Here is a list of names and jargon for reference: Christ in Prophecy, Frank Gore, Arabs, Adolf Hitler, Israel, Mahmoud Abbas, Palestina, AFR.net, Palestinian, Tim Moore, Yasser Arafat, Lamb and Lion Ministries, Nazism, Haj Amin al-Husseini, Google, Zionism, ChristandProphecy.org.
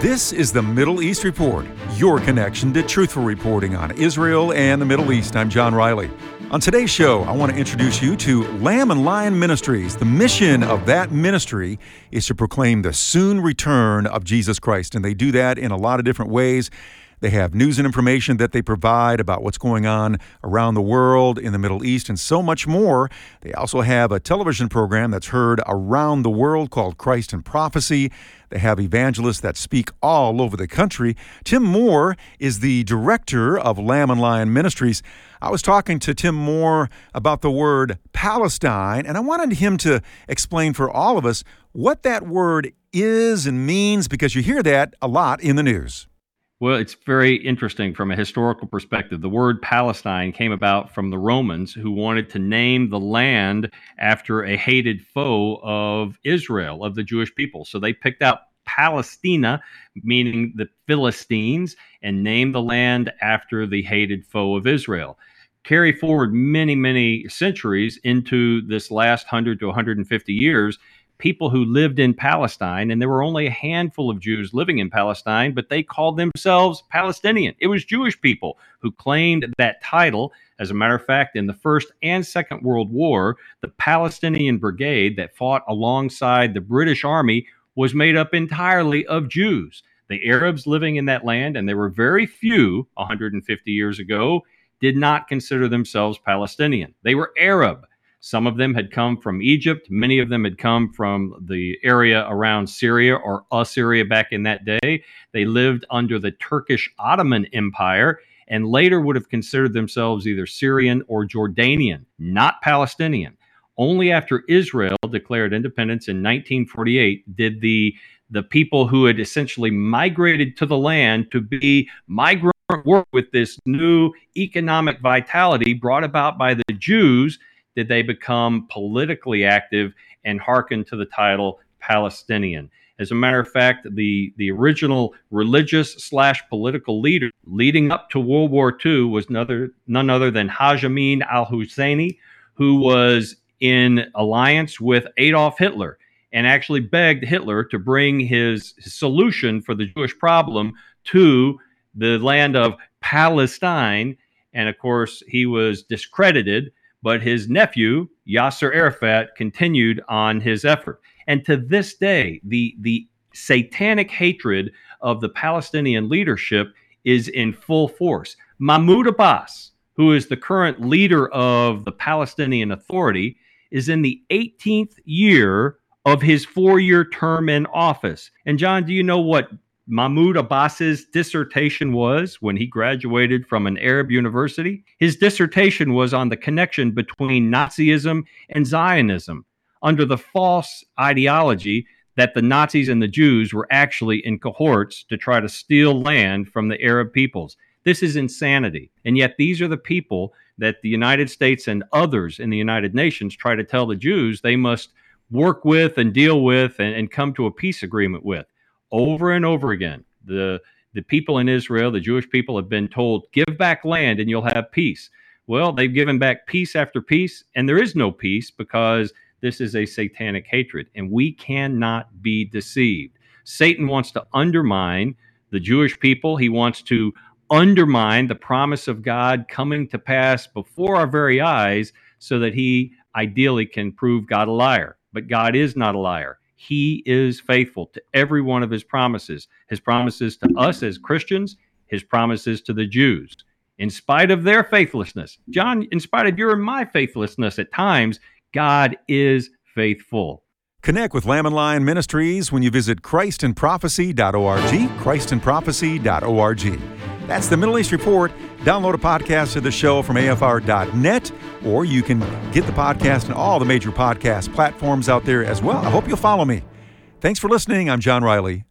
This is the Middle East Report, your connection to truthful reporting on Israel and the Middle East. I'm John Riley. On today's show, I want to introduce you to Lamb and Lion Ministries. The mission of that ministry is to proclaim the soon return of Jesus Christ, and they do that in a lot of different ways. They have news and information that they provide about what's going on around the world, in the Middle East, and so much more. They also have a television program that's heard around the world called Christ in Prophecy. They have evangelists that speak all over the country. Tim Moore is the director of Lamb and Lion Ministries. I was talking to Tim Moore about the word Palestine, and I wanted him to explain for all of us what that word is and means, because you hear that a lot in the news. Well, it's very interesting from a historical perspective. The word Palestine came about from the Romans, who wanted to name the land after a hated foe of Israel, of the Jewish people. So they picked out Palestina, meaning the Philistines, and named the land after the hated foe of Israel. Carry forward many, many centuries into this last 100 to 150 years, people who lived in Palestine, and there were only a handful of Jews living in Palestine, but they called themselves Palestinian. It was Jewish people who claimed that title. As a matter of fact, in the First and Second World War, the Palestinian Brigade that fought alongside the British Army was made up entirely of Jews. The Arabs living in that land, and there were very few 150 years ago, did not consider themselves Palestinian. They were Arab. Some of them had come from Egypt. Many of them had come from the area around Syria or Assyria back in that day. They lived under the Turkish Ottoman Empire and later would have considered themselves either Syrian or Jordanian, not Palestinian. Only after Israel declared independence in 1948 did the people who had essentially migrated to the land to be migrant workers with this new economic vitality brought about by the Jews, did they become politically active and hearken to the title Palestinian. As a matter of fact, the original religious/political leader leading up to World War II was none other than Haj Amin al-Husseini, who was in alliance with Adolf Hitler and actually begged Hitler to bring his solution for the Jewish problem to the land of Palestine. And of course, he was discredited. But his nephew, Yasser Arafat, continued on his effort. And to this day, the satanic hatred of the Palestinian leadership is in full force. Mahmoud Abbas, who is the current leader of the Palestinian Authority, is in the 18th year of his four-year term in office. And John, do you know what Mahmoud Abbas's dissertation was when he graduated from an Arab university? His dissertation was on the connection between Nazism and Zionism under the false ideology that the Nazis and the Jews were actually in cohorts to try to steal land from the Arab peoples. This is insanity. And yet these are the people that the United States and others in the United Nations try to tell the Jews they must work with and deal with and come to a peace agreement with. Over and over again, the people in Israel, the Jewish people, have been told, give back land and you'll have peace. Well, they've given back piece after piece, and there is no peace because this is a satanic hatred, and we cannot be deceived. Satan wants to undermine the Jewish people. He wants to undermine the promise of God coming to pass before our very eyes so that he ideally can prove God a liar. But God is not a liar. He is faithful to every one of his promises to us as Christians, his promises to the Jews. In spite of their faithlessness, John, in spite of your and my faithlessness at times, God is faithful. Connect with Lamb and Lion Ministries when you visit ChristandProphecy.org, ChristandProphecy.org. That's the Middle East Report. Download a podcast of the show from AFR.net, or you can get the podcast on all the major podcast platforms out there as well. I hope you'll follow me. Thanks for listening. I'm John Riley.